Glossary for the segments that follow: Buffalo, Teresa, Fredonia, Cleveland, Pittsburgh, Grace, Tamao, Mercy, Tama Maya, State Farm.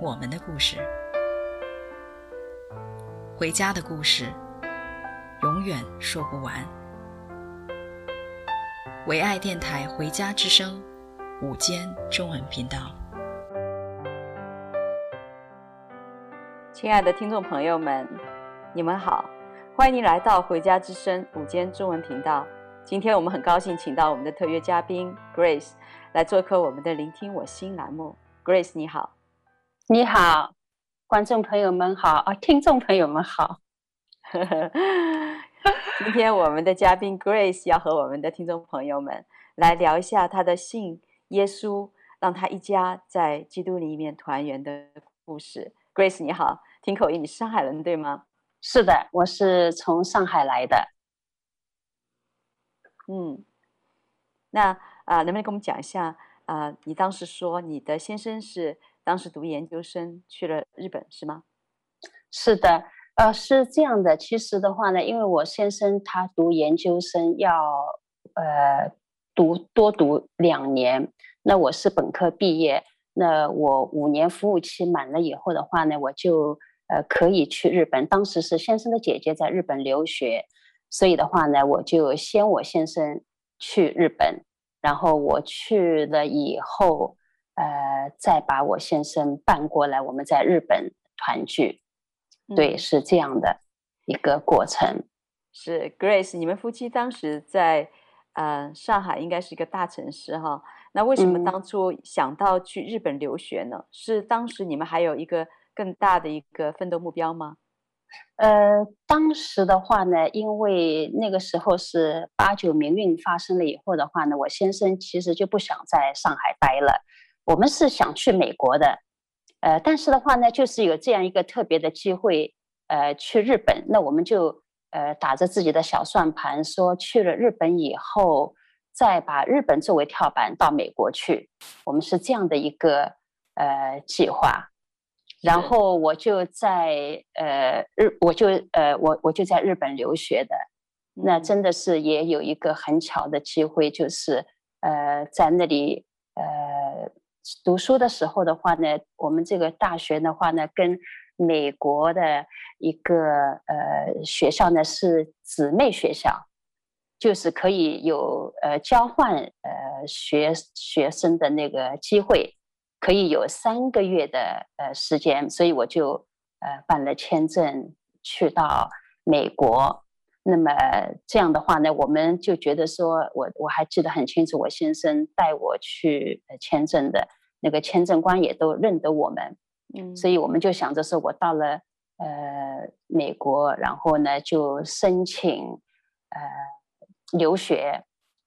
我们的故事，回家的故事，永远说不完。唯爱电台回家之声午间中文频道。亲爱的听众朋友们，你们好，欢迎您来到回家之声午间中文频道。今天我们很高兴请到我们的特约嘉宾 Grace 来做客我们的聆听我心栏目。 Grace 你好。你好，观众朋友们好，听众朋友们好。今天我们的嘉宾 Grace 要和我们的听众朋友们来聊一下她的信耶稣，让她一家在基督里面团圆的故事。 Grace 你好，听口音你是上海人对吗？是的，我是从上海来的。那能不能跟我们讲一下你当时说你的先生是当时读研究生去了日本是吗？是的，是这样的。其实的话呢，因为我先生他读研究生要多读2年，那我是本科毕业，那我5年服务期满了以后的话呢，我就可以去日本。当时是先生的姐姐在日本留学，所以的话呢，我就先我先生去日本，然后我去了以后再把我先生搬过来，我们在日本团聚。对，是这样的一个过程。是 Grace， 你们夫妻当时在上海应该是一个大城市哈，那为什么当初想到去日本留学呢？是当时你们还有一个更大的一个奋斗目标吗？当时的话呢，因为那个时候是89民运发生了以后的话呢，我先生其实就不想在上海待了，我们是想去美国的，但是的话呢，就是有这样一个特别的机会，去日本，那我们就打着自己的小算盘，说去了日本以后，再把日本作为跳板到美国去，我们是这样的一个计划。然后我就在我就在日本留学的，那真的是也有一个很巧的机会，就是在那里读书的时候的话呢，我们这个大学的话呢，跟美国的一个学校呢是姊妹学校，就是可以有交换学生的那个机会。可以有3个月的时间，所以我就办了签证去到美国。那么这样的话呢，我们就觉得说，我还记得很清楚，我先生带我去签证的那个签证官也都认得我们，所以我们就想着说，我到了美国，然后呢就申请留学。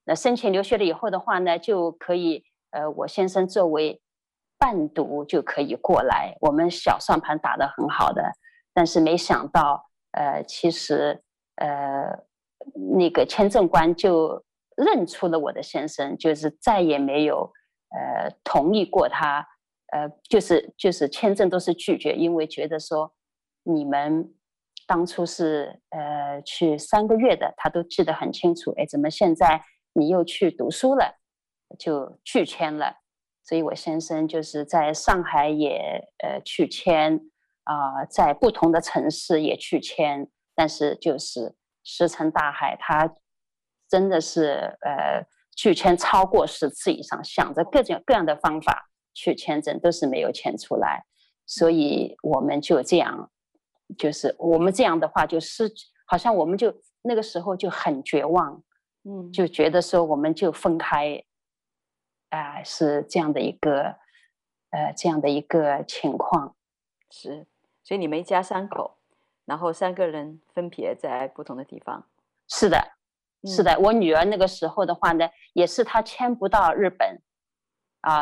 那申请留学了以后的话呢，就可以我先生作为半读就可以过来，我们小算盘打得很好的，但是没想到其实那个签证官就认出了我的先生，就是再也没有同意过他，就是签证都是拒绝，因为觉得说你们当初是去3个月的，他都记得很清楚，哎，怎么现在你又去读书了，就拒签了。所以我先生就是在上海也去签在不同的城市也去签，但是就是石沉大海，他真的是去签超过10次以上，想着各种各样的方法去签证都是没有签出来。所以我们就这样，就是我们这样的话就是好像我们就那个时候就很绝望，就觉得说我们就分开。是这样的一个情况。是，所以你们一家3口，然后3个人分别在不同的地方。是的，是的。我女儿那个时候的话呢，也是她签不到日本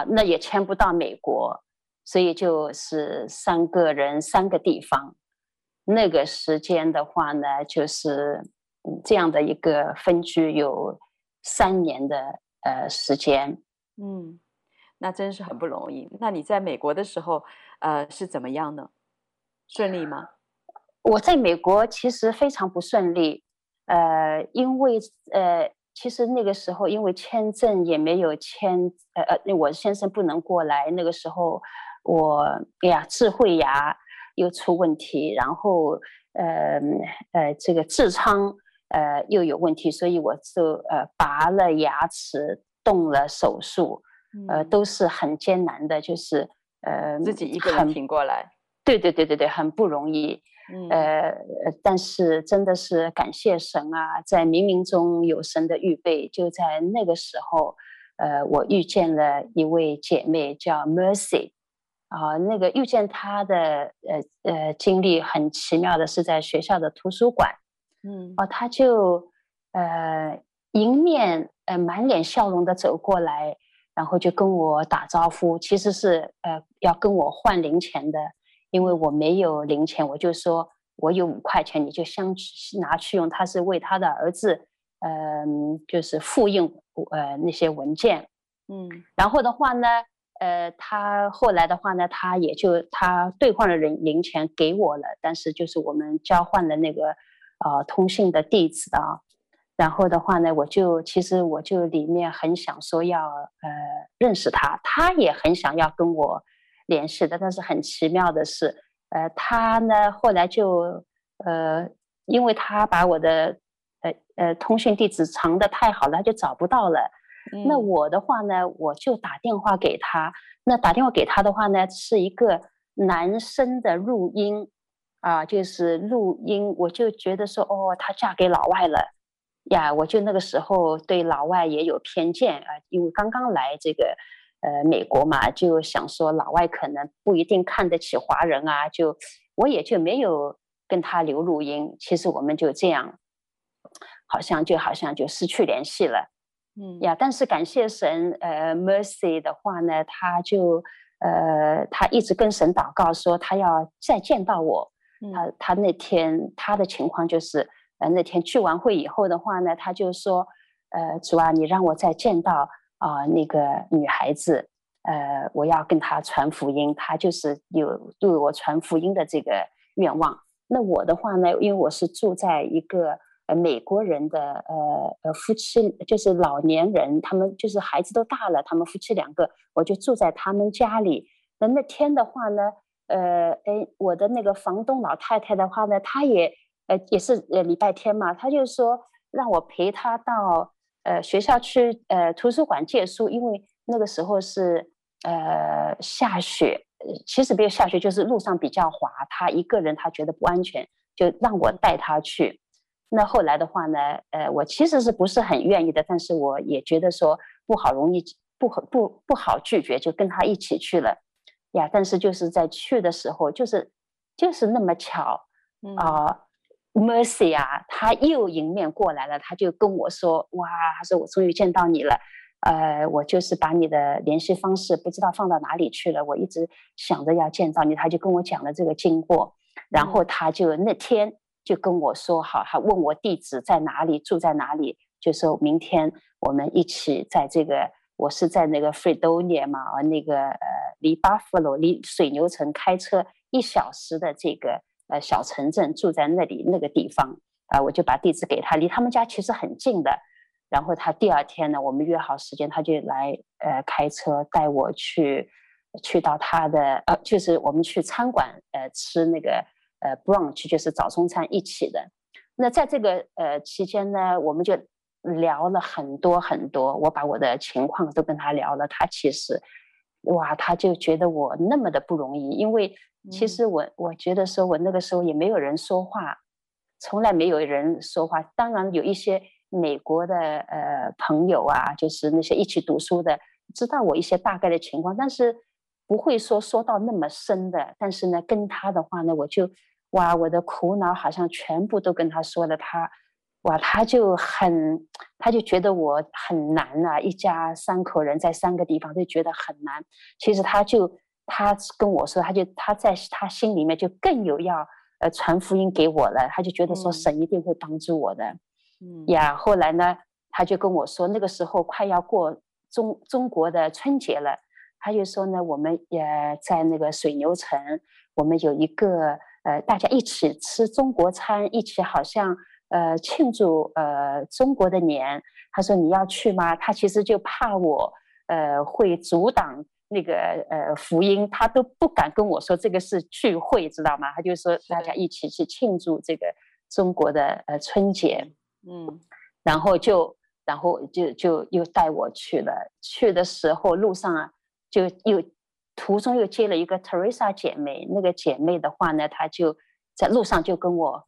那也签不到美国，所以就是三个人三个地方。那个时间的话呢，就是这样的一个分居有3年的时间。嗯，那真是很不容易。那你在美国的时候是怎么样呢？顺利吗？我在美国其实非常不顺利，因为其实那个时候因为签证也没有签，我先生不能过来，那个时候我智慧牙又出问题，然后这个痔疮又有问题，所以我就拔了牙齿，动了手术，都是很艰难的，就是自己一个人挺过来。对，很不容易。但是真的是感谢神啊，在冥冥中有神的预备。就在那个时候我遇见了一位姐妹叫 Mercy 啊，那个遇见她的经历很奇妙的是在学校的图书馆。她就迎面满脸笑容的走过来，然后就跟我打招呼，其实是要跟我换零钱的，因为我没有零钱，我就说我有5块钱，你就先拿去用。他是为他的儿子就是复印那些文件。然后的话呢他后来的话呢，他也就他兑换了零钱给我了，但是就是我们交换了那个通信的地址啊。然后的话呢，我就里面很想说要认识他，他也很想要跟我联系的。但是很奇妙的是他呢后来就因为他把我的通讯地址藏得太好了，他就找不到了。那我的话呢，我就打电话给他，那打电话给他的话呢是一个男生的录音啊，就是录音。我就觉得说她嫁给老外了呀，我就那个时候对老外也有偏见啊，因为刚刚来这个美国嘛，就想说老外可能不一定看得起华人啊，就我也就没有跟他留录音。其实我们就这样好像就失去联系了。但是感谢神Mercy 的话呢，他就他一直跟神祷告说他要再见到我。他那天他的情况就是那天聚完会以后的话呢，他就说主啊，你让我再见到那个女孩子，我要跟她传福音。她就是有对我传福音的这个愿望。那我的话呢，因为我是住在一个美国人的夫妻，就是老年人，他们就是孩子都大了，他们夫妻2个，我就住在他们家里。那天的话呢，我的那个房东老太太的话呢，她也是礼拜天嘛，她就说让我陪她到学校去图书馆借书，因为那个时候是下雪，其实没有下雪，就是路上比较滑，他一个人他觉得不安全，就让我带他去。那后来的话呢我其实是不是很愿意的，但是我也觉得说不好拒绝，就跟他一起去了呀。但是就是在去的时候就是那么巧Mercy 啊，他又迎面过来了，他就跟我说哇，他说我终于见到你了，我就是把你的联系方式不知道放到哪里去了，我一直想着要见到你。他就跟我讲了这个经过，然后他就那天就跟我说好，他问我地址在哪里，住在哪里，就说明天我们一起在这个，我是在那个 Fredonia 嘛，那个离 Buffalo 离水牛城开车1小时的这个小城镇，住在那里那个地方我就把地址给他，离他们家其实很近的。然后他第二天呢，我们约好时间，他就来开车带我去到他的就是我们去餐馆吃那个brunch， 就是早中餐一起的。那在这个期间呢，我们就聊了很多很多，我把我的情况都跟他聊了。他其实哇，他就觉得我那么的不容易，因为其实我觉得说我那个时候也没有人说话，从来没有人说话。当然有一些美国的朋友啊，就是那些一起读书的，知道我一些大概的情况，但是不会说到那么深的。但是呢，跟他的话呢，我就哇，我的苦恼好像全部都跟他说了。他就觉得我很难啊，一家3口人在3个地方就觉得很难。其实他就他跟我说，他在他心里面就更有要传福音给我了，他就觉得说神一定会帮助我的。嗯呀，后来呢，他就跟我说，那个时候快要过中国的春节了，他就说呢，我们也在那个水牛城，我们有一个大家一起吃中国餐，一起好像庆祝中国的年。他说你要去吗？他其实就怕我会阻挡那个福音，他都不敢跟我说这个是聚会，知道吗？他就说大家一起去庆祝这个中国的春节。嗯，然后就又带我去了。去的时候路上啊，就又途中又接了一个 Teresa 姐妹，那个姐妹的话呢，她就在路上就跟我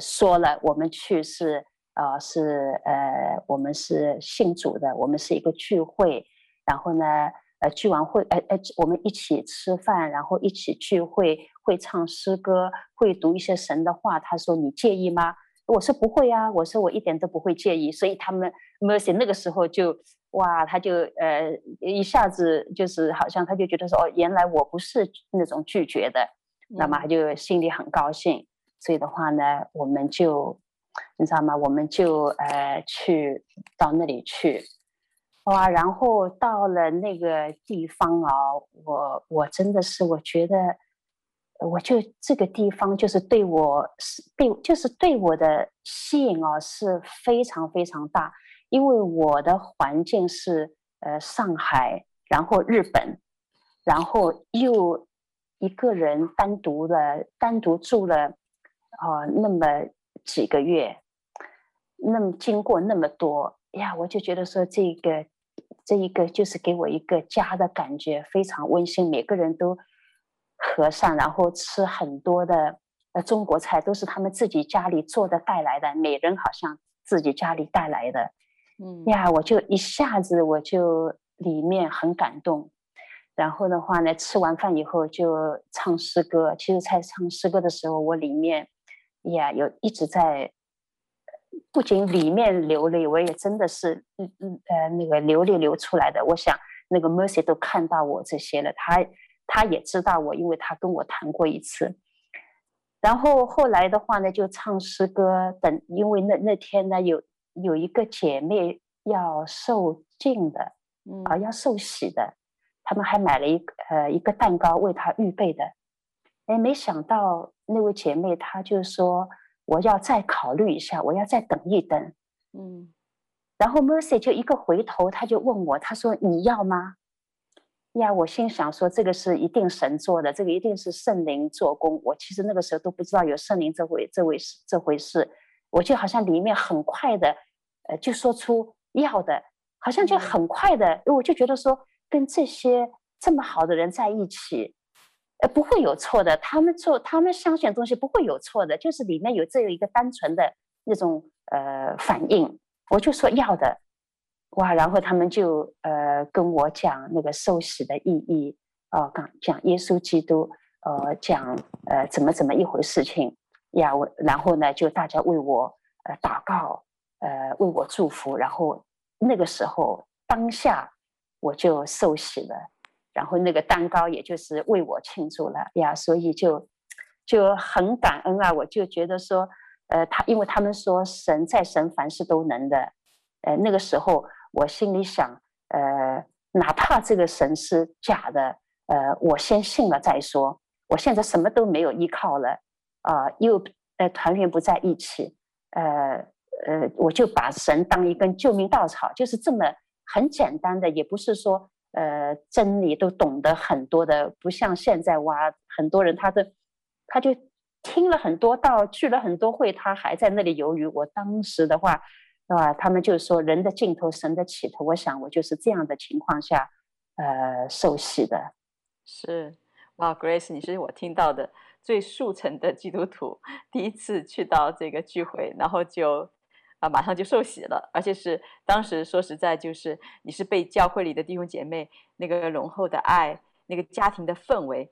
说了，我们去是我们是信主的，我们是一个聚会，然后呢聚完会我们一起吃饭，然后一起聚会，会唱诗歌，会读一些神的话。他说你介意吗？我说不会啊，我说我一点都不会介意。所以他们 Mercy 那个时候就哇，他就一下子就是好像他就觉得说，哦，原来我不是那种拒绝的，那么他就心里很高兴。所以的话呢，我们就你知道吗？我们就去到那里去。哇，然后到了那个地方啊，我真的是，我觉得我就这个地方就是对我的吸引啊是非常非常大。因为我的环境是上海，然后日本，然后又一个人单独住了那么几个月，那么经过那么多呀，我就觉得说这一个就是给我一个家的感觉，非常温馨，每个人都和善，然后吃很多的中国菜，都是他们自己家里做的带来的，每人好像自己家里带来的。嗯呀，我就一下子我就里面很感动。然后的话呢，吃完饭以后就唱诗歌。其实在唱诗歌的时候，我里面呀有一直在，不仅里面流泪，我也真的是那个流泪流出来的。我想那个 Mercy 都看到我这些了，他也知道我，因为他跟我谈过一次。然后后来的话呢，就唱诗歌。因为那天呢，有一个姐妹要受浸的，要受洗的，他们还买了一个蛋糕为她预备的。哎，没想到那位姐妹她就说，我要再考虑一下，我要再等一等。嗯，然后 Mercy 就一个回头，她就问我，她说你要吗？呀，我心想说这个是一定神做的，这个一定是圣灵做工。我其实那个时候都不知道有圣灵这回事，我就好像里面很快的就说出要的，好像就很快的，我就觉得说跟这些这么好的人在一起不会有错的，他们相信的东西不会有错的，就是里面有这一个单纯的那种反应，我就说要的。哇，然后他们就跟我讲那个受洗的意义，讲耶稣基督，讲怎么一回事情呀。然后呢，就大家为我祷告，为我祝福。然后那个时候当下我就受洗了，然后那个蛋糕也就是为我庆祝了呀。所以就很感恩啊！我就觉得说，因为他们说神凡事都能的，那个时候我心里想，哪怕这个神是假的，我先信了再说。我现在什么都没有依靠了，又团员不在一起，我就把神当一根救命稻草，就是这么很简单的，也不是说真理都懂得很多的，不像现在哇，很多人他就听了很多道，去了很多会，他还在那里犹豫。我当时的话。他们就说人的尽头神的起头，我想我就是这样的情况下受洗的。是哇， Grace 你是我听到的最速成的基督徒，第一次去到这个聚会，然后就马上就受洗了。而且是当时说实在，就是你是被教会里的弟兄姐妹那个浓厚的爱，那个家庭的氛围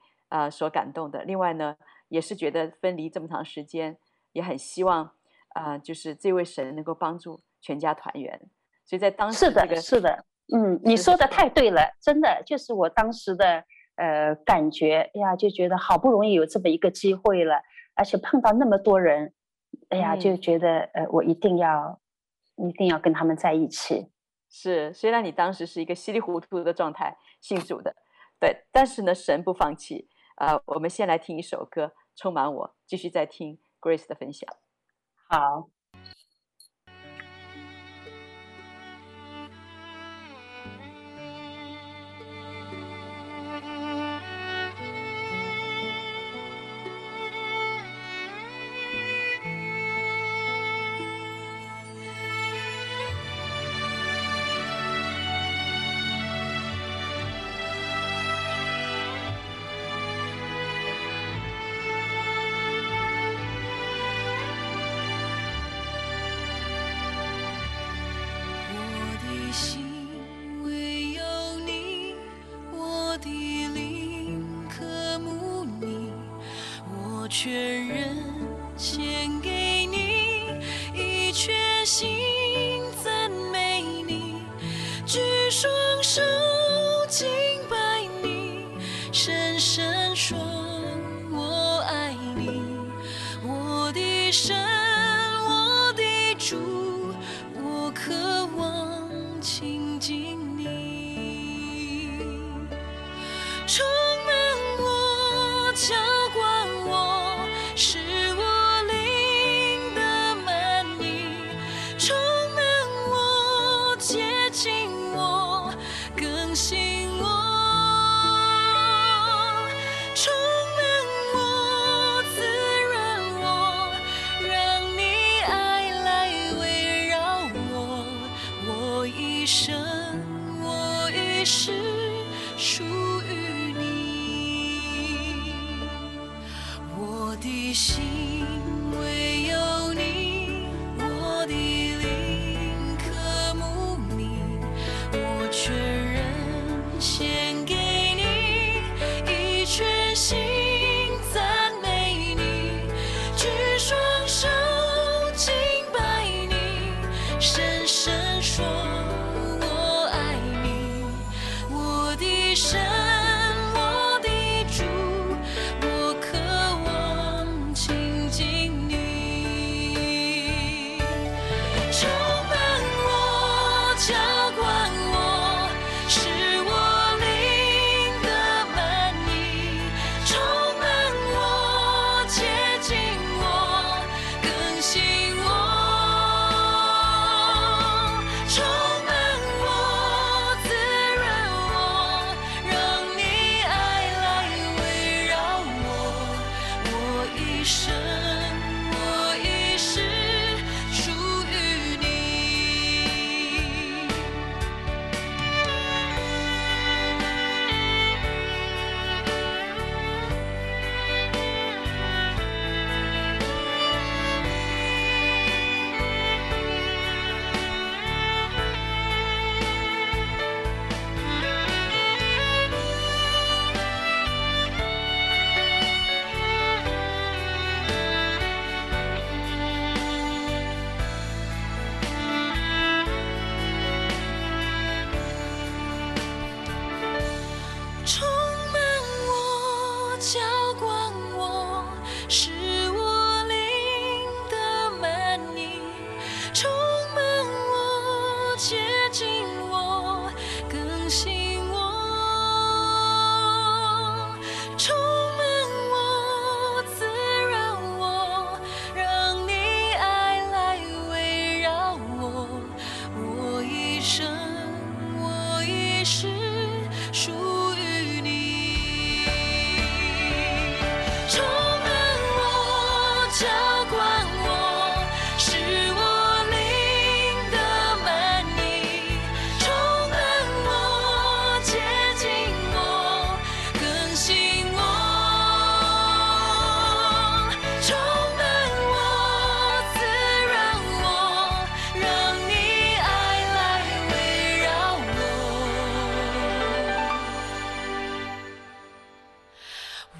所感动的。另外呢，也是觉得分离这么长时间，也很希望就是这位神能够帮助全家团圆。所以在当时、这个、是的，嗯，你说的太对了，真的就是我当时的感觉呀，就觉得好不容易有这么一个机会了，而且碰到那么多人，哎呀，就觉得我一定要跟他们在一起。是，虽然你当时是一个稀里糊涂的状态信主的，对，但是呢，神不放弃。我们先来听一首歌，充满我，继续再听 Grace 的分享。好。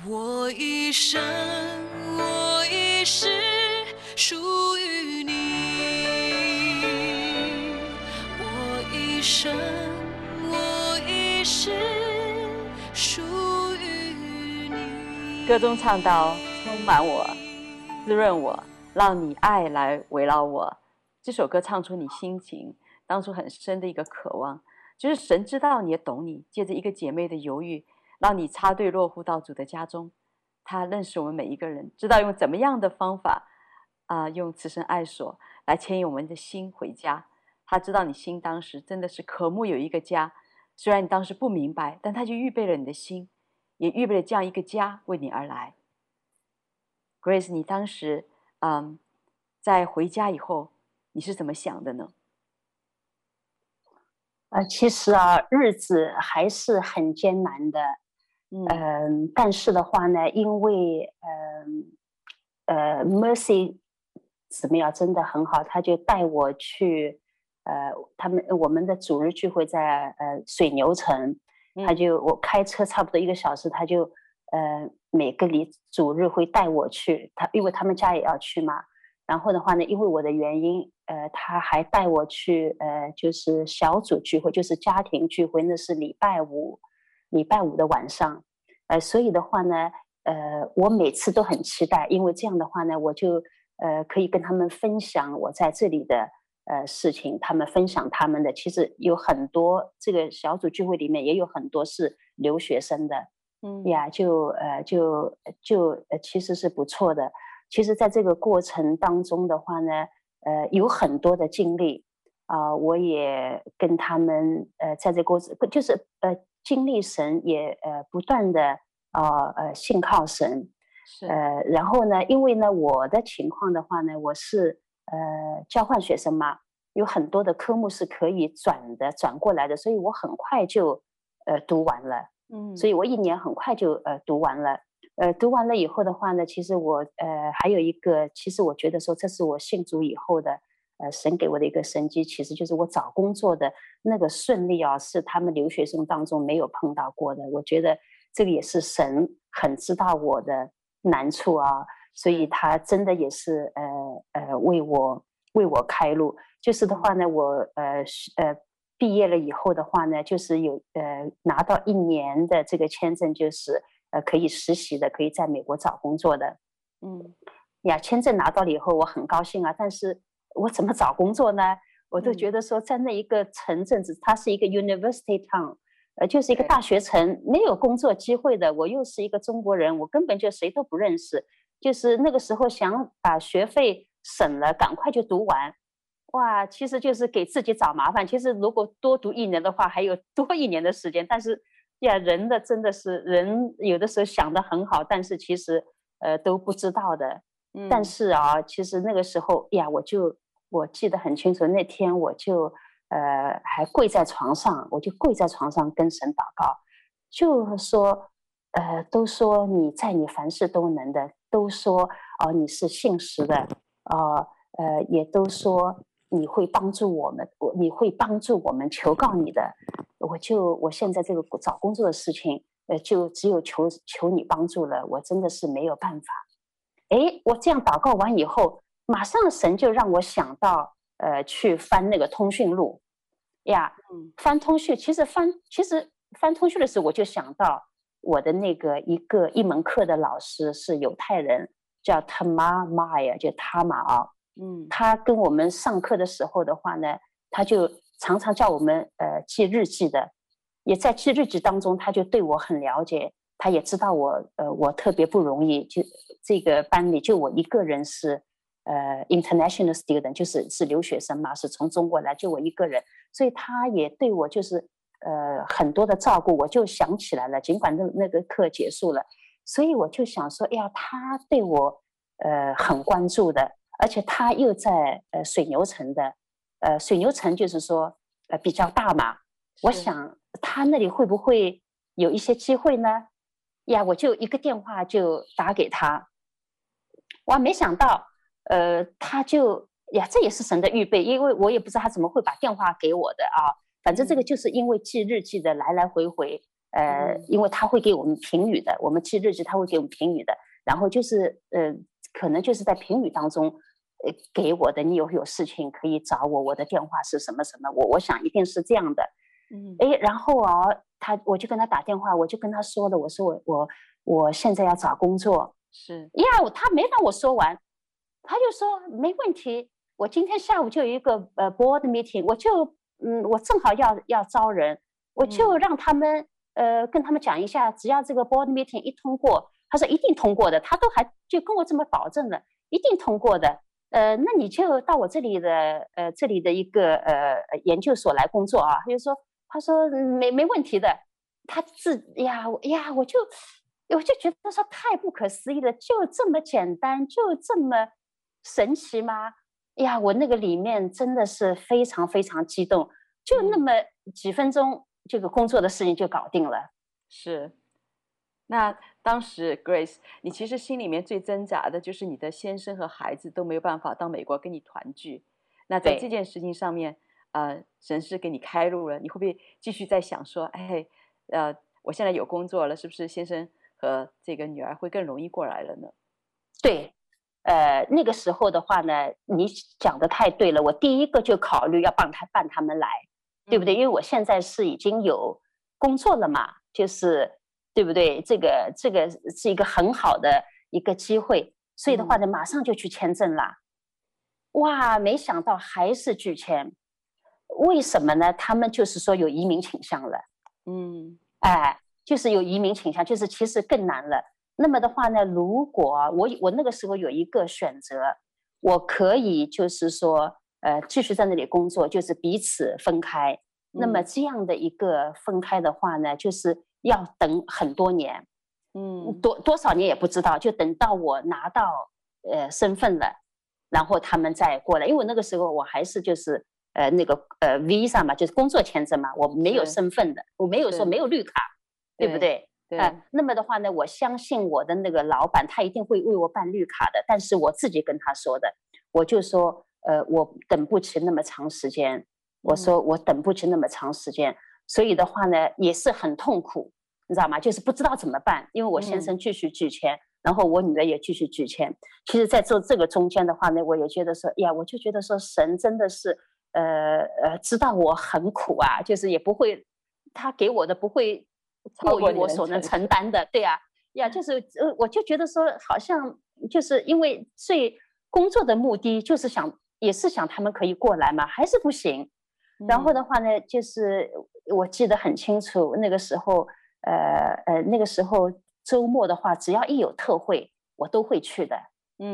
我一生，我一世属于你。歌中唱到：“充满我，滋润我，让你爱来围绕我。”这首歌唱出你心情，当初很深的一个渴望，就是神知道你也懂你，借着一个姐妹的犹豫，让你插队落户到主的家中。他认识我们每一个人，知道用怎么样的方法用慈神爱所来牵引我们的心回家。他知道你心当时真的是渴慕有一个家，虽然你当时不明白，但他就预备了你的心，也预备了这样一个家为你而来。 Grace， 你当时在回家以后你是怎么想的呢？其实日子还是很艰难的，但是的话呢，因为Mercy 姊妹真的很好，她就带我去我们的主日聚会在水牛城，她就我开车差不多1个小时，她就每个主日会带我去，因为他们家也要去嘛。然后的话呢，因为我的原因，她还带我去就是小组聚会，就是家庭聚会，那是礼拜五的晚上，所以的话呢，我每次都很期待，因为这样的话呢，我就可以跟他们分享我在这里的事情，他们分享他们的。其实有很多这个小组聚会里面也有很多是留学生的，其实是不错的。其实，在这个过程当中的话呢，有很多的经历我也跟他们在这过程就是经历神，也不断的信靠神，然后呢，因为呢我的情况的话呢，我是交换学生嘛，有很多的科目是可以转过来的，所以我很快就读完了，所以我1年很快就读完了，读完了以后的话呢，其实我还有一个，其实我觉得说这是我信主以后的神给我的一个神迹，其实就是我找工作的那个顺利是他们留学生当中没有碰到过的。我觉得这个也是神很知道我的难处所以他真的也是为我开路。就是的话呢，我毕业了以后的话呢，就是有拿到1年的这个签证，就是可以实习的，可以在美国找工作的。签证拿到了以后我很高兴但是我怎么找工作呢？我都觉得说在那一个城镇，它是一个 university town， 就是一个大学城，没有工作机会的。我又是一个中国人，我根本就谁都不认识。就是那个时候想把学费省了，赶快就读完。哇，其实就是给自己找麻烦。其实如果多读1年的话，还有多1年的时间。但是呀，人有的时候想得很好，但是其实都不知道的。但是其实那个时候呀，我记得很清楚，那天我就还跪在床上，跟神祷告，就说都说你凡事都能的，都说你是信实的，也都说你会帮助我们求告你的。我现在这个找工作的事情就只有求你帮助了，我真的是没有办法。我这样祷告完以后，马上神就让我想到去翻那个通讯录呀，翻通讯。其实翻通讯的时候，我就想到我的那个一门课的老师是犹太人，叫 Tama Maya， 就 Tamao。他跟我们上课的时候的话呢，他就常常叫我们记日记的，也在记日记当中，他就对我很了解，他也知道我特别不容易，就这个班里就我一个人是international student， 就是留学生嘛，是从中国来，就我一个人，所以他也对我就是很多的照顾。我就想起来了，尽管那个课结束了，所以我就想说，哎呀，他对我很关注的，而且他又在水牛城的，水牛城就是说比较大嘛，我想他那里会不会有一些机会呢？呀，我就一个电话就打给他。哇，没想到他就呀，这也是神的预备，因为我也不知道他怎么会把电话给我的反正这个就是因为记日记的来来回回因为他会给我们评语的，我们记日记他会给我们评语的，然后就是可能就是在评语当中给我的，你有事情可以找我，我的电话是什么什么，我想一定是这样的。然后我就跟他打电话，我就跟他说了，我说我我现在要找工作。是呀，他没让我说完，他就说没问题，我今天下午就有一个board meeting， 我正好要招人，我就让他们跟他们讲一下，只要这个 board meeting 一通过，他说一定通过的，他都还就跟我这么保证了，一定通过的。那你就到我这里的一个研究所来工作啊。他说没问题的。他我就觉得说太不可思议了，就这么简单，就这么神奇吗？呀，我那个里面真的是非常非常激动，就那么几分钟，这个工作的事情就搞定了。是，那当时 Grace 你其实心里面最挣扎的就是你的先生和孩子都没有办法到美国跟你团聚，那在这件事情上面神是给你开路了，你会不会继续在想说，哎，我现在有工作了，是不是先生和这个女儿会更容易过来了呢？对，那个时候的话呢，你讲的太对了，我第一个就考虑要帮他们来，对不对？因为我现在是已经有工作了嘛，就是对不对？这个是一个很好的一个机会，所以的话呢，马上就去签证了。哇，没想到还是拒签，为什么呢？他们就是说有移民倾向了。就是有移民倾向，就是其实更难了。那么的话呢，如果我那个时候有一个选择，我可以就是说继续在那里工作，就是彼此分开。那么这样的一个分开的话呢，就是要等很多年，多少年也不知道，就等到我拿到身份了，然后他们再过来。因为我那个时候我还是就是visa 嘛，就是工作签证嘛，我没有身份的，我没有说没有绿卡，对不对？对那么的话呢，我相信我的那个老板他一定会为我办绿卡的，但是我自己跟他说的，我就说我等不起那么长时间，我说我等不起那么长时间，所以的话呢也是很痛苦，你知道吗？就是不知道怎么办，因为我先生继续拒签，然后我女儿也继续拒签。其实在做这个中间的话呢，我也觉得说呀，我就觉得说神真的是知道我很苦啊，就是也不会，他给我的不会过于我所能承担的，对啊，呀，就是我就觉得说，好像就是因为最工作的目的就是想，也是想他们可以过来嘛，还是不行。然后的话呢，就是我记得很清楚，那个时候，那个时候周末的话，只要一有特会，我都会去的，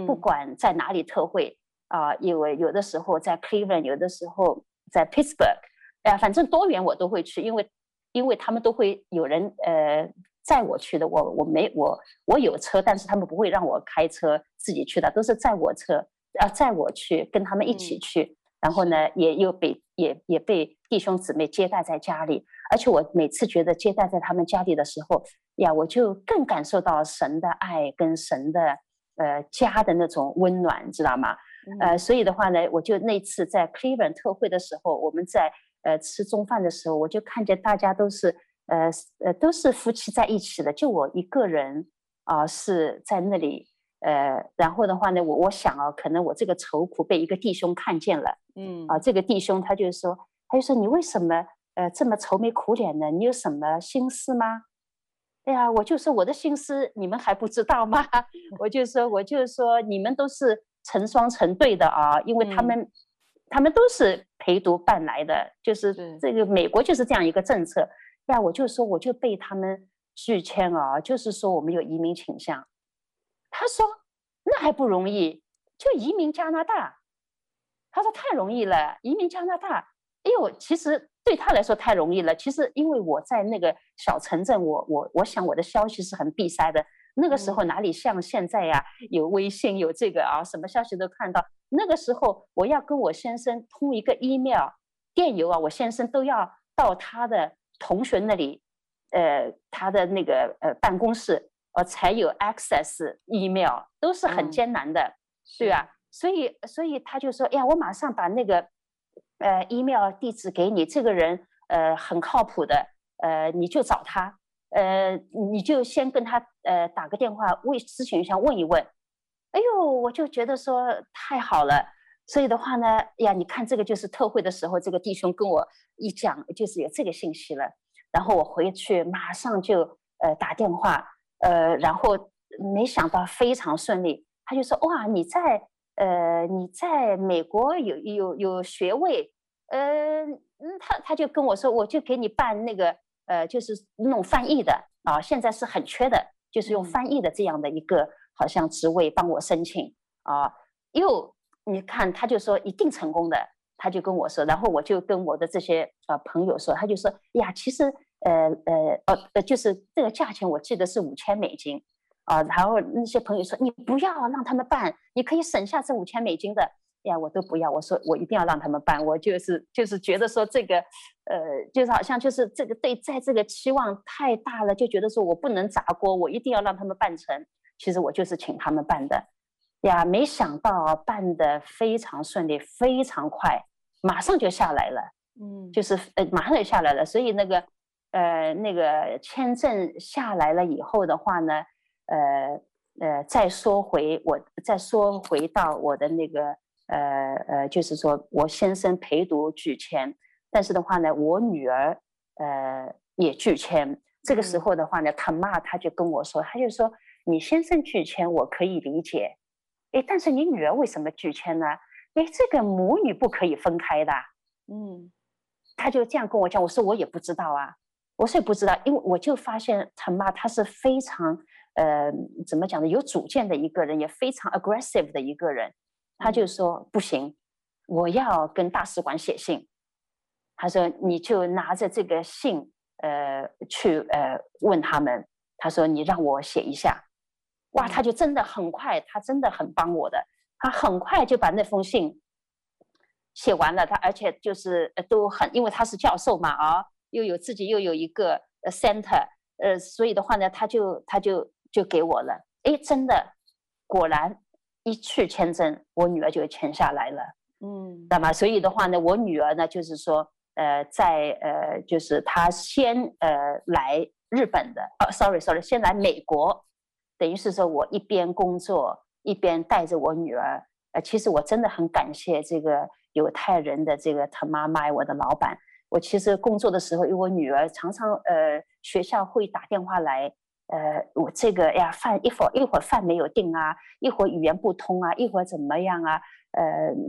不管在哪里特会。因为有的时候在 Cleveland， 有的时候在 Pittsburgh，反正多远我都会去，因为他们都会有人载我去的，我有车，但是他们不会让我开车自己去的，都是载我去，跟他们一起去。然后呢，也被弟兄姊妹接待在家里，而且我每次觉得接待在他们家里的时候呀，我就更感受到神的爱跟神的家的那种温暖，知道吗？所以的话呢，我就那次在 Cleveland 特会的时候，我们在吃中饭的时候，我就看见大家都是夫妻在一起的，就我一个人是在那里然后的话呢，我想可能我这个愁苦被一个弟兄看见了，这个弟兄他就说你为什么这么愁眉苦脸呢？你有什么心思吗？哎呀，我就说我的心思你们还不知道吗？我就说你们都是成双成对的啊，因为他们都是陪读办来的，就是这个美国就是这样一个政策呀。我就说我就被他们拒签啊，就是说我们有移民倾向。他说那还不容易，就移民加拿大。他说太容易了，移民加拿大。哎呦，其实对他来说太容易了。其实因为我在那个小城镇，我想我的消息是很闭塞的。那个时候哪里像现在呀，有微信有这个啊，什么消息都看到。那个时候我要跟我先生通一个 email 电邮啊，我先生都要到他的同学那里，他的那个办公室，才有 access email， 都是很艰难的，对啊。所以他就说，哎呀，我马上把那个email 地址给你，这个人很靠谱的，你就找他。你就先跟他打个电话咨询一下，问一问。哎呦，我就觉得说太好了。所以的话呢，呀，你看这个就是特会的时候，这个弟兄跟我一讲，就是有这个信息了。然后我回去马上就打电话然后没想到非常顺利。他就说哇，你在美国有学位，他就跟我说，我就给你办那个就是那种翻译的啊，现在是很缺的，就是用翻译的这样的一个好像职位帮我申请啊。又你看他就说一定成功的，他就跟我说，然后我就跟我的这些朋友说，他就说呀，其实就是这个价钱我记得是$5000啊，然后那些朋友说你不要让他们办，你可以省下这$5000的呀，我都不要，我说我一定要让他们办，我就是觉得说这个就是好像就是这个对在这个期望太大了，就觉得说我不能砸锅，我一定要让他们办成。其实我就是请他们办的呀，没想到办得非常顺利，非常快，马上就下来了，就是马上就下来了。所以那个签证下来了以后的话呢，再说回到我的那个就是说我先生陪读拒签，但是的话呢，我女儿也拒签。这个时候的话呢，他妈他就跟我说，他就说你先生拒签我可以理解，但是你女儿为什么拒签呢？这个母女不可以分开的。他就这样跟我讲，我说我也不知道啊，我说也不知道，因为我就发现他妈她是非常怎么讲呢，有主见的一个人，也非常 aggressive 的一个人。他就说不行，我要跟大使馆写信。他说你就拿着这个信去问他们，他说你让我写一下。哇，他就真的很快，他真的很帮我的，他很快就把那封信写完了。他而且就是都很，因为他是教授嘛啊，又有一个 center， 所以的话呢，他就给我了。真的，果然一去签证，我女儿就签下来了。那么所以的话呢，我女儿呢，就是说就是她先来日本的，先来美国。等于是说我一边工作一边带着我女儿，其实我真的很感谢这个犹太人的这个 Tama Maya 我的老板。我其实工作的时候，因为我女儿常常学校会打电话来，我这个呀饭一会儿饭没有定啊，一会儿语言不通啊，一会儿怎么样啊，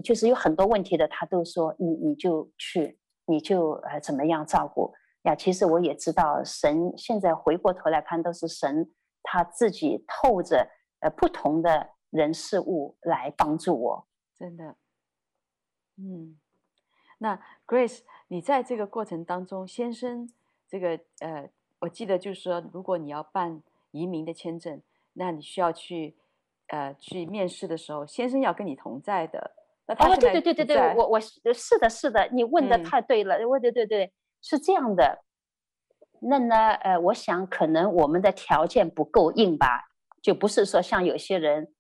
就是有很多问题的，她都说你就去，你就怎么样照顾呀。其实我也知道神现在回过头来看都是神他自己透着不同的人事物来帮助我，真的。那 Grace， 你在这个过程当中，先生这个我记得就是说，如果你要办移民的签证，那你需要去面试的时候，先生要跟你同在的。那他现在不在。对，我是的，你问的太对了，对，是这样的。那呢，我想可能我们的条件不够硬吧，就不是说像有些人，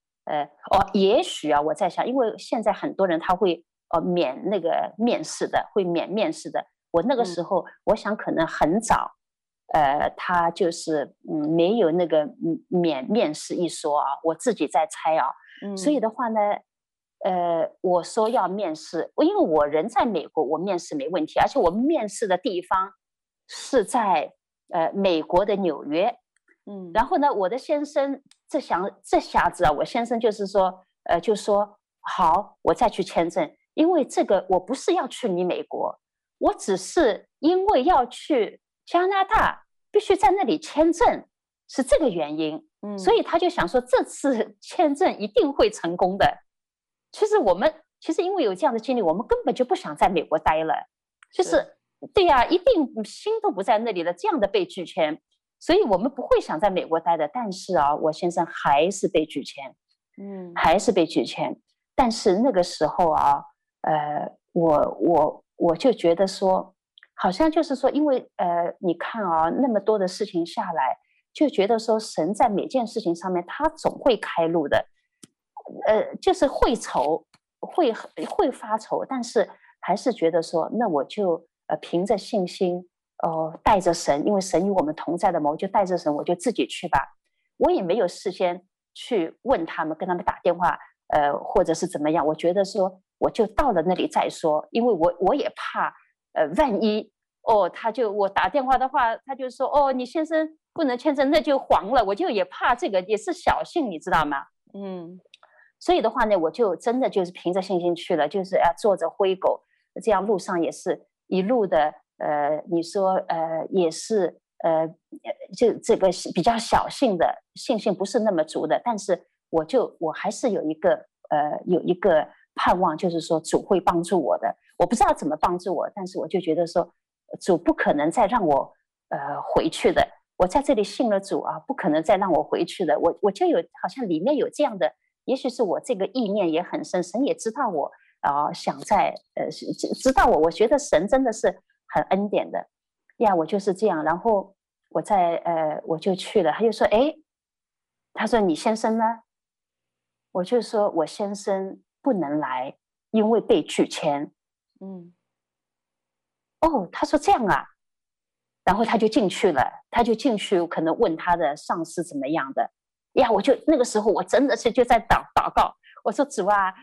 也许啊，我在想，因为现在很多人他会免那个面试的，会免面试的。我那个时候，我想可能很早，他就是没有那个免面试一说啊，我自己在猜啊。所以的话呢，我说要面试，因为我人在美国，我面试没问题，而且我面试的地方是在美国的纽约。然后呢，我的先生这下子啊，我先生就是说就说好，我再去签证，因为这个我不是要去你美国，我只是因为要去加拿大，必须在那里签证，是这个原因。所以他就想说这次签证一定会成功的。其实因为有这样的经历，我们根本就不想在美国待了，就是对呀，一定心都不在那里了，这样的被拒签，所以我们不会想在美国待的。但是啊，我先生还是被拒签，还是被拒签。但是那个时候啊，我就觉得说，好像就是说，因为你看啊，那么多的事情下来，就觉得说神在每件事情上面他总会开路的，就是会愁，会发愁，但是还是觉得说，那我就凭着信心，带着神，因为神与我们同在的嘛，我就带着神，我就自己去吧。我也没有事先去问他们，跟他们打电话，或者是怎么样。我觉得说，我就到了那里再说，因为我也怕，万一我打电话的话，他就说，你先生不能签证那就黄了，我就也怕这个，也是小幸，你知道吗？嗯，所以的话呢，我就真的就是凭着信心去了，就是坐着灰狗，这样路上也是一路的你说也是就这个比较小幸的，信心不是那么足的，但是我还是有一个盼望，就是说主会帮助我的。我不知道怎么帮助我，但是我就觉得说主不可能再让我回去的，我在这里信了主啊，不可能再让我回去的。我就有好像里面有这样的，也许是我这个意念也很深，神也知道我想在知道我觉得神真的是很恩典的呀，我就是这样。然后我就去了，他就说他说你先生呢？我就说我先生不能来，因为被拒签。嗯，哦，他说这样啊，然后他就进去，可能问他的上司怎么样的呀。我就那个时候我真的是就在祷告，我说主啊，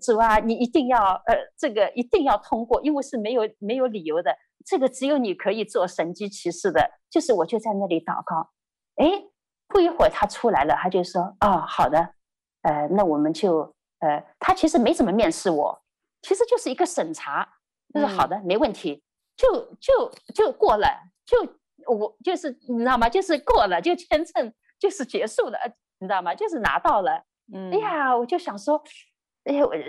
主啊，你一定要这个一定要通过，因为是没有理由的，这个只有你可以做神迹奇事的。就是我就在那里祷告，不一会儿他出来了，他就说哦，好的，那我们就他其实没怎么面试我，其实就是一个审查，就是好的，没问题，就过了，我就是你知道吗？就是过了，就签证就是结束了，你知道吗？就是拿到了。哎呀，我就想说，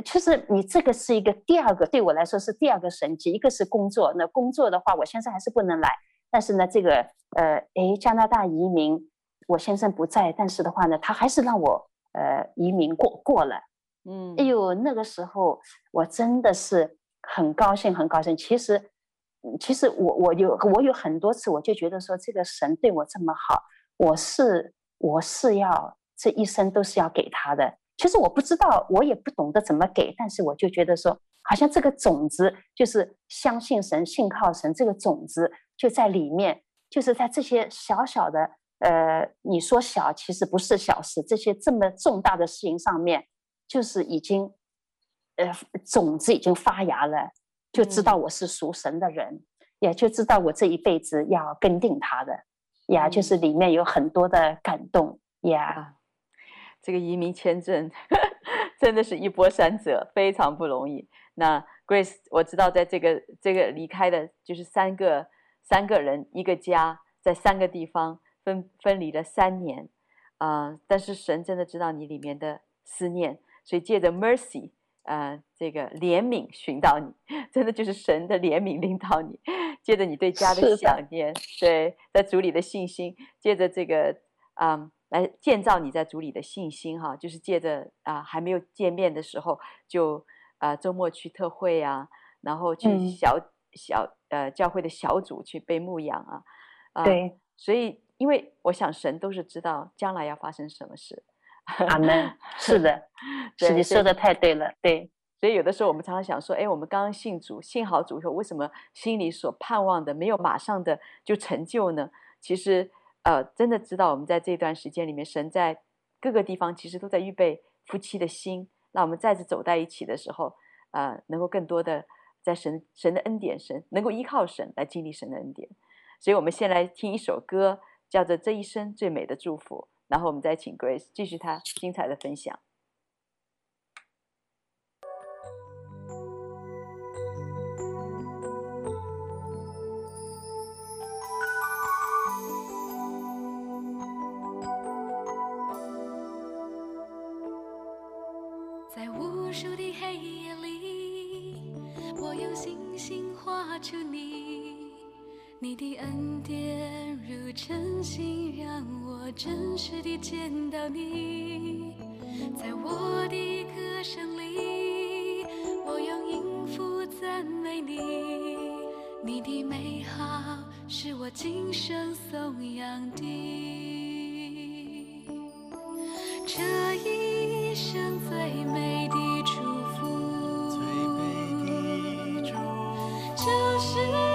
就是你这个是一个第二个，对我来说是第二个神迹，一个是工作。那工作的话，我先生还是不能来，但是呢，这个加拿大移民，我先生不在，但是的话呢，他还是让我移民过了。嗯，哎呦，那个时候我真的是很高兴，很高兴。其实我有很多次，我就觉得说，这个神对我这么好，我是要这一生都是要给他的。其实我不知道，我也不懂得怎么给，但是我就觉得说，好像这个种子就是相信神、信靠神，这个种子就在里面，就是在这些小小的你说小，其实不是小事，这些这么重大的事情上面，就是已经种子已经发芽了，就知道我是属神的人，也就知道我这一辈子要跟定他的呀，就是里面有很多的感动呀。这个移民签证真的是一波三折，非常不容易。那 Grace， 我知道在这个离开的就是三个人一个家，在三个地方分离了3年但是神真的知道你里面的思念，所以借着 Mercy，这个怜悯寻到你，真的就是神的怜悯领导你，借着你对家的想念，对在主里的信心，借着这个来建造你在主里的信心哈，就是借着还没有见面的时候，就周末去特会啊，然后去教会的小组去被牧养啊，对，所以因为我想神都是知道将来要发生什么事。阿们，是的，是你说的太对了，对。所以有的时候我们常常想说，我们刚刚信主，信好主以后，为什么心里所盼望的没有马上的就成就呢？其实，真的知道我们在这段时间里面，神在各个地方其实都在预备夫妻的心，让我们再次走在一起的时候，能够更多的在神的恩典，神能够依靠神来经历神的恩典。所以我们先来听一首歌，叫做《这一生最美的祝福》。然后我们再请 Grace 继续她精彩的分享。在无数的黑夜里，我用星星画出你，你的恩典如晨星，让我真实地见到你。在我的歌声里，我用音符赞美你，你的美好是我今生颂扬的。这一生最美的祝福，最美的祝福，就是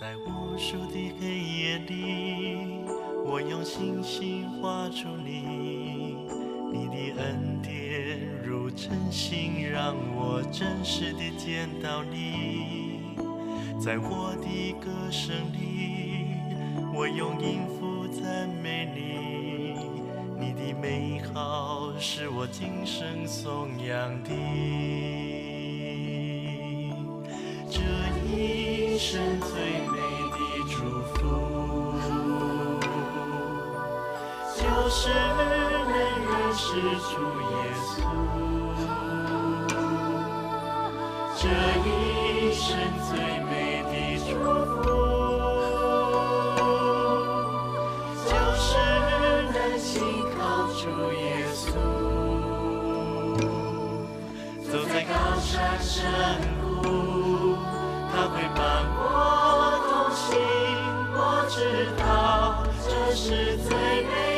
在无数的黑夜里，我用星星画出你。你的恩典如晨星，让我真实地见到你。在我的歌声里，我用音符赞美你。你的美好是我今生颂扬的。这一生最。 就是能认识主耶稣，这一生最美的祝福，就是能信靠主耶稣。走在高山深谷，他会伴我同行。我知道，这是最美。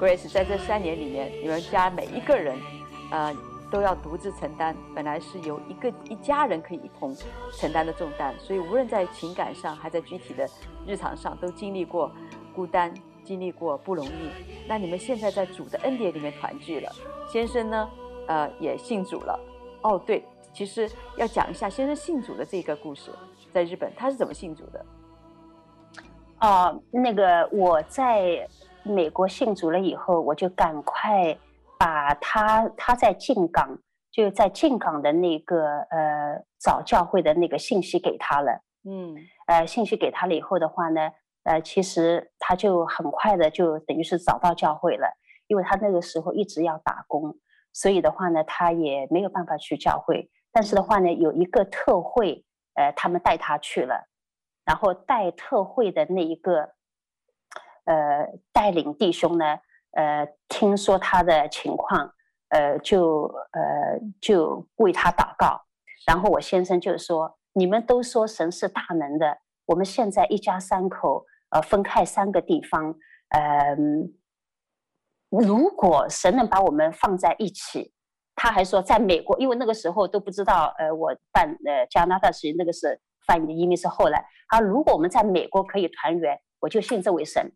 Grace 在这3年里面，你们家每一个人，都要独自承担本来是由一家人可以一同承担的重担，所以无论在情感上，还在具体的日常上，都经历过孤单，经历过不容易。那你们现在在主的恩典里面团聚了，先生呢，也信主了。哦，对，其实要讲一下先生信主的这个故事，在日本他是怎么信主的？ 那个我在美国信主了以后，我就赶快把他在进港，就在进港的那个早教会的那个信息给他了。信息给他了以后的话呢，其实他就很快的就等于是找到教会了，因为他那个时候一直要打工，所以的话呢，他也没有办法去教会。但是的话呢，有一个特会，他们带他去了。 然后带特会的那一个，带领弟兄呢，听说他的情况，就为他祷告。然后我先生就说：“你们都说神是大能的，我们现在一家3口，分开3个地方，如果神能把我们放在一起。” 他还说，在美国，因为那个时候都不知道，我办加拿大是那个是翻译的移民是后来。啊，如果我们在美国可以团圆，我就信这位神。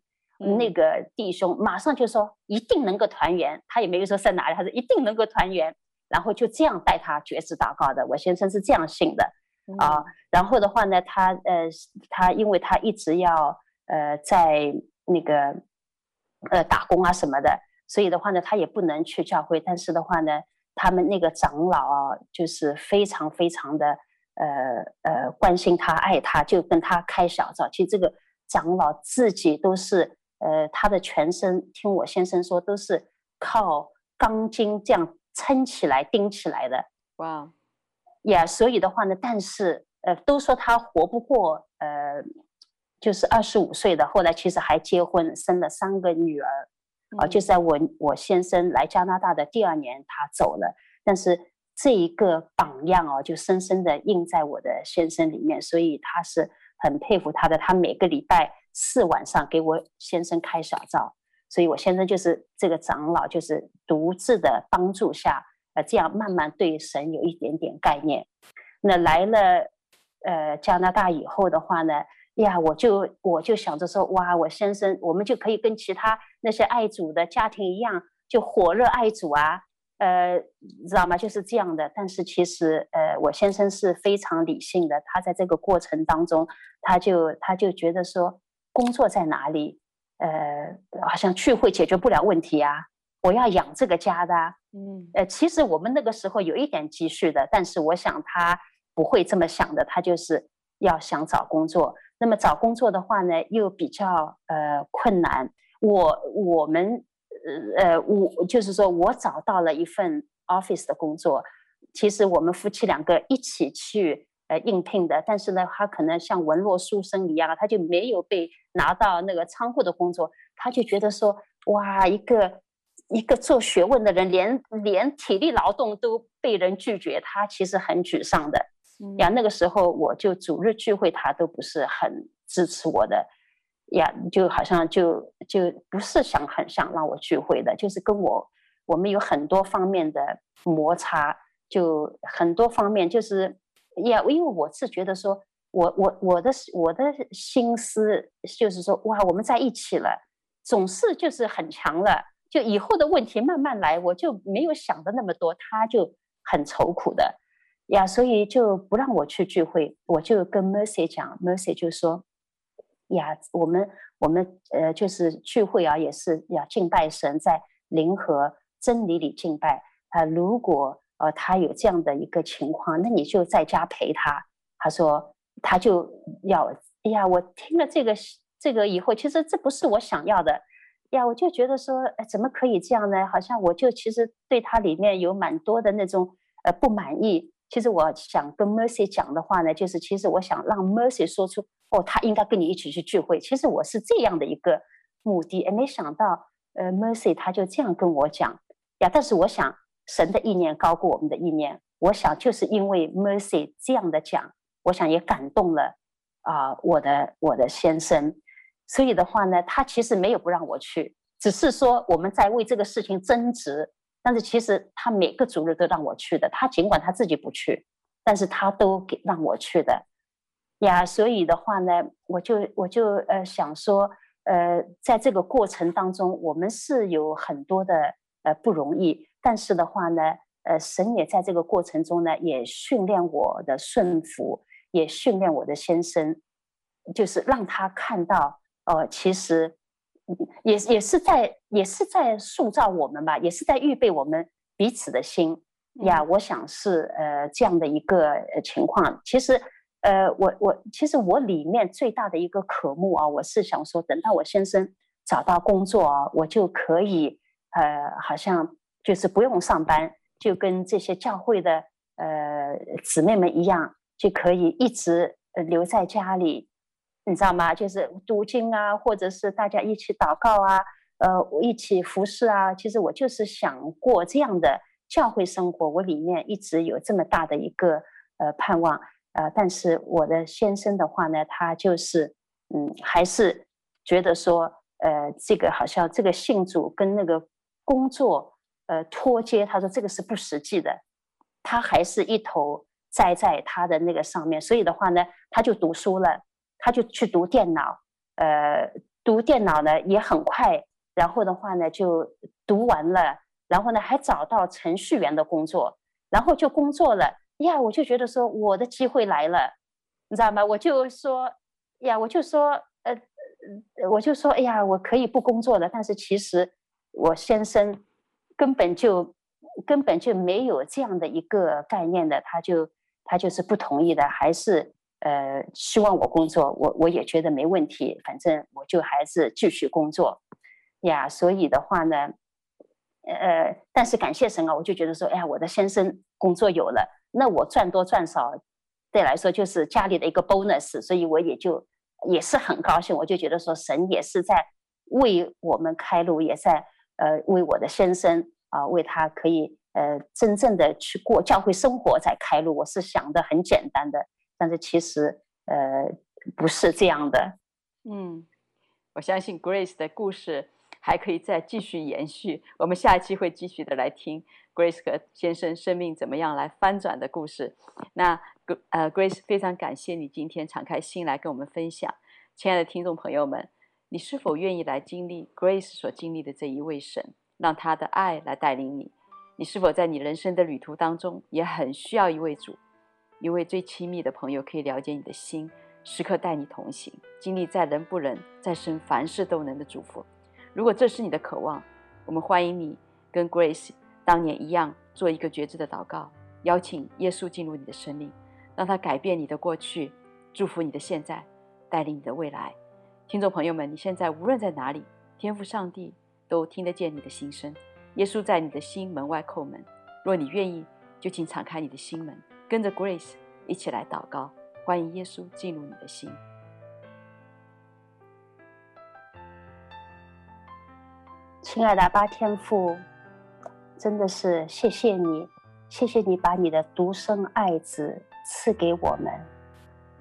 那个弟兄马上就说一定能够团圆，他也没有说在哪里，他说一定能够团圆。然后就这样带他决志祷告的，我先生是这样信的啊。然后的话呢，他因为他一直要在那个打工啊什么的，所以的话呢，他也不能去教会，但是的话呢。 他们那个长老啊，就是非常非常的关心他、爱他，就跟他开小灶。其实这个长老自己都是他的全身，听我先生说都是靠钢筋这样撑起来、钉起来的。哇，呀，所以的话呢，但是都说他活不过就是25岁的。后来其实还结婚，生了3个女儿。 就在我先生来加拿大的第2年，他走了。但是这一个榜样哦，就深深的印在我的先生里面，所以他是很佩服他的。他每个礼拜4晚上给我先生开小灶，所以我先生就是这个长老，就是独自的帮助下，这样慢慢对神有一点点概念。那来了加拿大以后的话呢？ 呀，我就想着说，哇，我先生，我们就可以跟其他那些爱主的家庭一样，就火热爱主啊，知道吗？就是这样的。但是其实，我先生是非常理性的，他在这个过程当中，他就觉得说，工作在哪里？好像聚会解决不了问题啊，我要养这个家的啊。其实我们那个时候有一点积蓄的，但是我想他不会这么想的，他就是要想找工作。 那么找工作的话呢，又比较困难。我们就是说我找到了一份 office 的工作，其实我们夫妻两个一起去应聘的，但是呢他可能像文弱书生一样，他就没有被拿到那个仓库的工作，他就觉得说哇，一个做学问的人连体力劳动都被人拒绝，他其实很沮丧的呀。那个时候我就主日聚会他都不是很支持我的呀，就好像就不是很想让我聚会的，就是跟我们有很多方面的摩擦，就很多方面就是呀，因为我是觉得说我的心思就是说哇，我们在一起了，总是就是很强了，就以后的问题慢慢来，我就没有想的那么多，他就很愁苦的呀，所以就不让我去聚会。我就跟 Mercy 讲， Mercy 就说呀，我们就是聚会啊，也是要敬拜神，在灵和真理里敬拜啊，如果他有这样的一个情况，那你就在家陪他。他说他就要呀，我听了这个以后，其实这不是我想要的呀，我就觉得说怎么可以这样呢，好像我就其实对他里面有蛮多的那种不满意。其实我想跟 Mercy 讲的话呢，就是其实我想让 Mercy 说出哦，他应该跟你一起去聚会，其实我是这样的一个目的。没想到Mercy 他就这样跟我讲呀，但是我想神的意念高过我们的意念，我想就是因为 Mercy 这样的讲，我想也感动了我的先生，所以的话呢他其实没有不让我去，只是说我们在为这个事情争执，但是其实他每个主日都让我去的，他尽管他自己不去，但是他都给让我去的呀。所以的话呢我就想说在这个过程当中我们是有很多的不容易，但是的话呢神也在这个过程中呢也训练我的顺服，也训练我的先生，就是让他看到其实也是在塑造我们吧，也是在预备我们彼此的心呀。我想是这样的一个情况。其实我里面最大的一个渴慕啊，我是想说等到我先生找到工作啊，我就可以好像就是不用上班，就跟这些教会的姊妹们一样，就可以一直留在家里，你知道吗？就是读经啊，或者是大家一起祷告啊，一起服侍啊。其实我就是想过这样的教会生活，我里面一直有这么大的一个盼望。但是我的先生的话呢，他就是还是觉得说这个好像这个信主跟那个工作脱节，他说这个是不实际的，他还是一头栽在他的那个上面。所以的话呢他就读书了，他就去读电脑，读电脑呢也很快，然后的话呢就读完了，然后呢还找到程序员的工作，然后就工作了呀。我就觉得说我的机会来了，你知道吗？我就说哎呀，我可以不工作了。但是其实我先生根本就没有这样的一个概念的，他就是不同意的，还是希望我工作。我也觉得没问题，反正我就还是继续工作呀。所以的话呢但是感谢神啊，我就觉得说哎呀，我的先生工作有了，那我赚多赚少对来说就是家里的一个 bonus， 所以我也是很高兴。我就觉得说神也是在为我们开路，也在为我的先生为他可以真正的去过教会生活在开路。我是想的很简单的，但是其实不是这样的。我相信 Grace 的故事还可以再继续延续，我们下一期会继续的来听 Grace 和先生生命怎么样来翻转的故事。那Grace 非常感谢你今天敞开心来跟我们分享。亲爱的听众朋友们，你是否愿意来经历 Grace 所经历的这一位神，让他的爱来带领你？你是否在你人生的旅途当中也很需要一位主，一位最亲密的朋友，可以了解你的心，时刻带你同行，经历在人不能，在神凡事都能的祝福？如果这是你的渴望，我们欢迎你跟 Grace 当年一样，做一个觉知的祷告，邀请耶稣进入你的生命，让他改变你的过去，祝福你的现在，带领你的未来。听众朋友们，你现在无论在哪里，天父上帝都听得见你的心声。耶稣在你的心门外叩门，若你愿意，就请敞开你的心门，跟着 Grace 一起来祷告，欢迎耶稣进入你的心。亲爱的阿爸天父，真的是谢谢你，谢谢你把你的独生爱子赐给我们，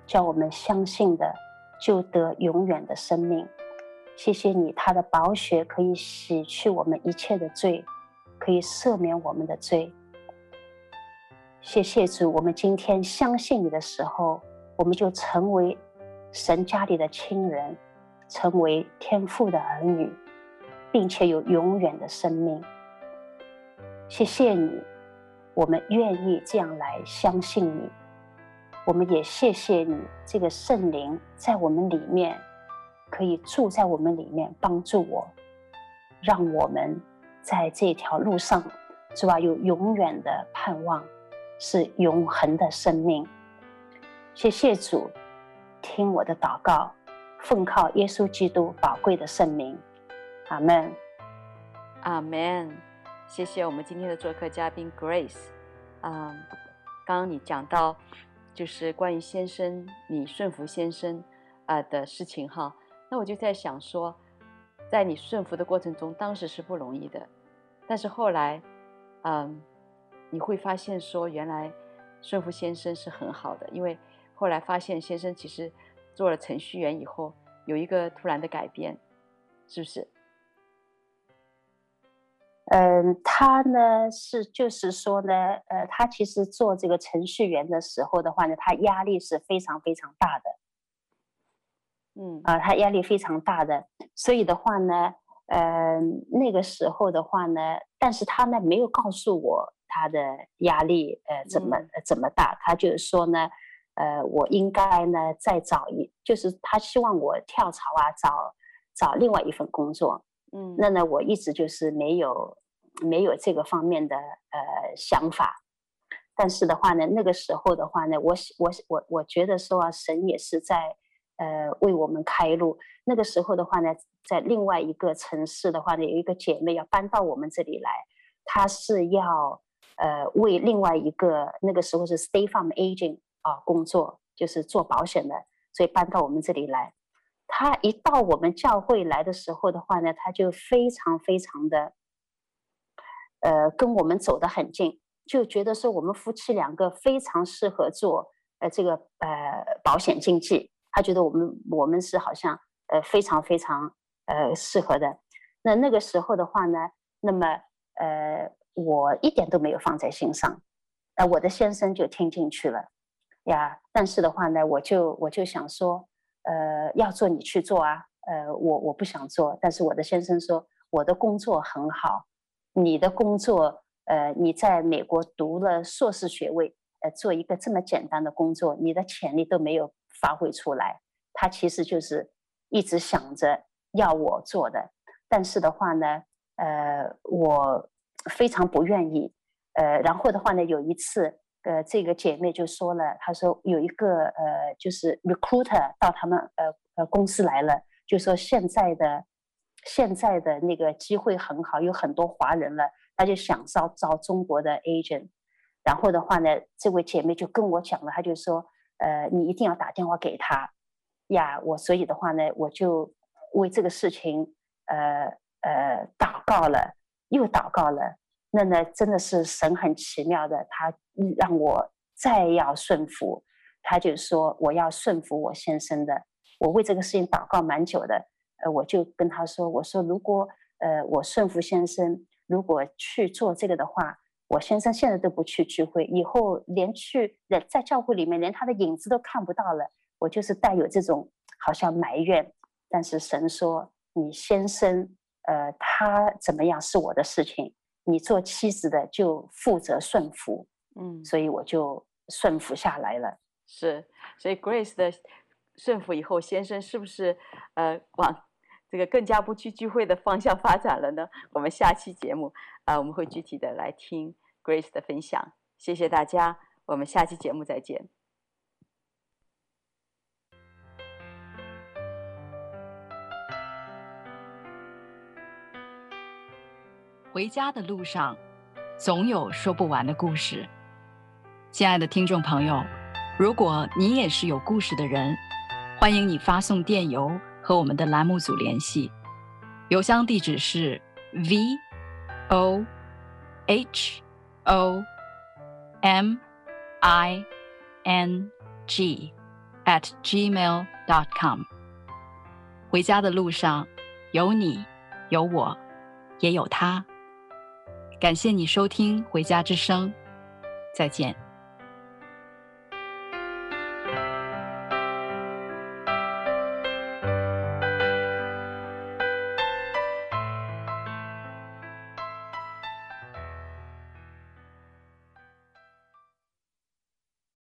叫我们相信的就得永远的生命。谢谢你，他的宝血可以洗去我们一切的罪，可以赦免我们的罪。谢谢主，我们今天相信你的时候，我们就成为神家里的亲人，成为天父的儿女，并且有永远的生命。谢谢你，我们愿意这样来相信你。我们也谢谢你，这个圣灵在我们里面，可以住在我们里面，帮助我，让我们在这条路上，主啊，有永远的盼望，是永恒的生命。谢谢主，听我的祷告，奉靠耶稣基督宝贵的圣名。阿们，阿们。谢谢我们今天的做客嘉宾 Grace。 刚刚你讲到就是关于先生，你顺服先生的事情哈，那我就在想说，在你顺服的过程中，当时是不容易的，但是后来你会发现说，原来顺服先生是很好的，因为后来发现先生其实做了程序员以后，有一个突然的改变，是不是？他呢是就是说呢他其实做这个程序员的时候的话呢，他压力是非常非常大的。他压力非常大的，所以的话呢那个时候的话呢，但是他呢没有告诉我他的压力怎么大，他就是说呢我应该呢再找就是他希望我跳槽啊，找另外一份工作。那呢我一直就是没有这个方面的想法。但是的话呢，那个时候的话呢，我觉得说神也是在为我们开路。那个时候的话呢，在另外一个城市的话呢，有一个姐妹要搬到我们这里来，她是要为另外一个，那个时候是 State Farm Agent 工作，就是做保险的，所以搬到我们这里来。他一到我们教会来的时候的话呢，他就非常非常的跟我们走得很近，就觉得说我们夫妻两个非常适合做这个保险经纪，他觉得我们是好像非常非常适合的。那个时候的话呢，那么我一点都没有放在心上，我的先生就听进去了呀。但是的话呢，我就想说要做你去做啊，我不想做。但是我的先生说，我的工作很好，你的工作你在美国读了硕士学位，做一个这么简单的工作，你的潜力都没有发挥出来。他其实就是一直想着要我做的，但是的话呢我非常不愿意。然后的话呢，有一次这个姐妹就说了，她说有一个就是 recruiter 到他们公司来了，就说现在的那个机会很好，有很多华人了，她就想招中国的 agent。 然后的话呢，这位姐妹就跟我讲了，她就说你一定要打电话给她呀。所以的话呢，我就为这个事情祷告了又祷告了。那呢，真的是神很奇妙的，他让我再要顺服，他就说我要顺服我先生的。我为这个事情祷告蛮久的，我就跟他说，我说如果我顺服先生，如果去做这个的话，我先生现在都不去聚会，以后连去在教会里面连他的影子都看不到了。我就是带有这种好像埋怨，但是神说你先生他怎么样是我的事情，你做妻子的就负责顺服。所以我就顺服下来了。是，所以 Grace 的顺服以后，先生是不是往这个更加不去聚会的方向发展了呢？我们下期节目我们会具体的来听 Grace 的分享。谢谢大家，我们下期节目再见。回家的路上，总有说不完的故事。亲爱的听众朋友，如果你也是有故事的人，欢迎你发送电邮和我们的栏目组联系。邮箱地址是 vohoming@gmail.com。 回家的路上，有你，有我，也有他。感谢你收听《回家之声》，再见。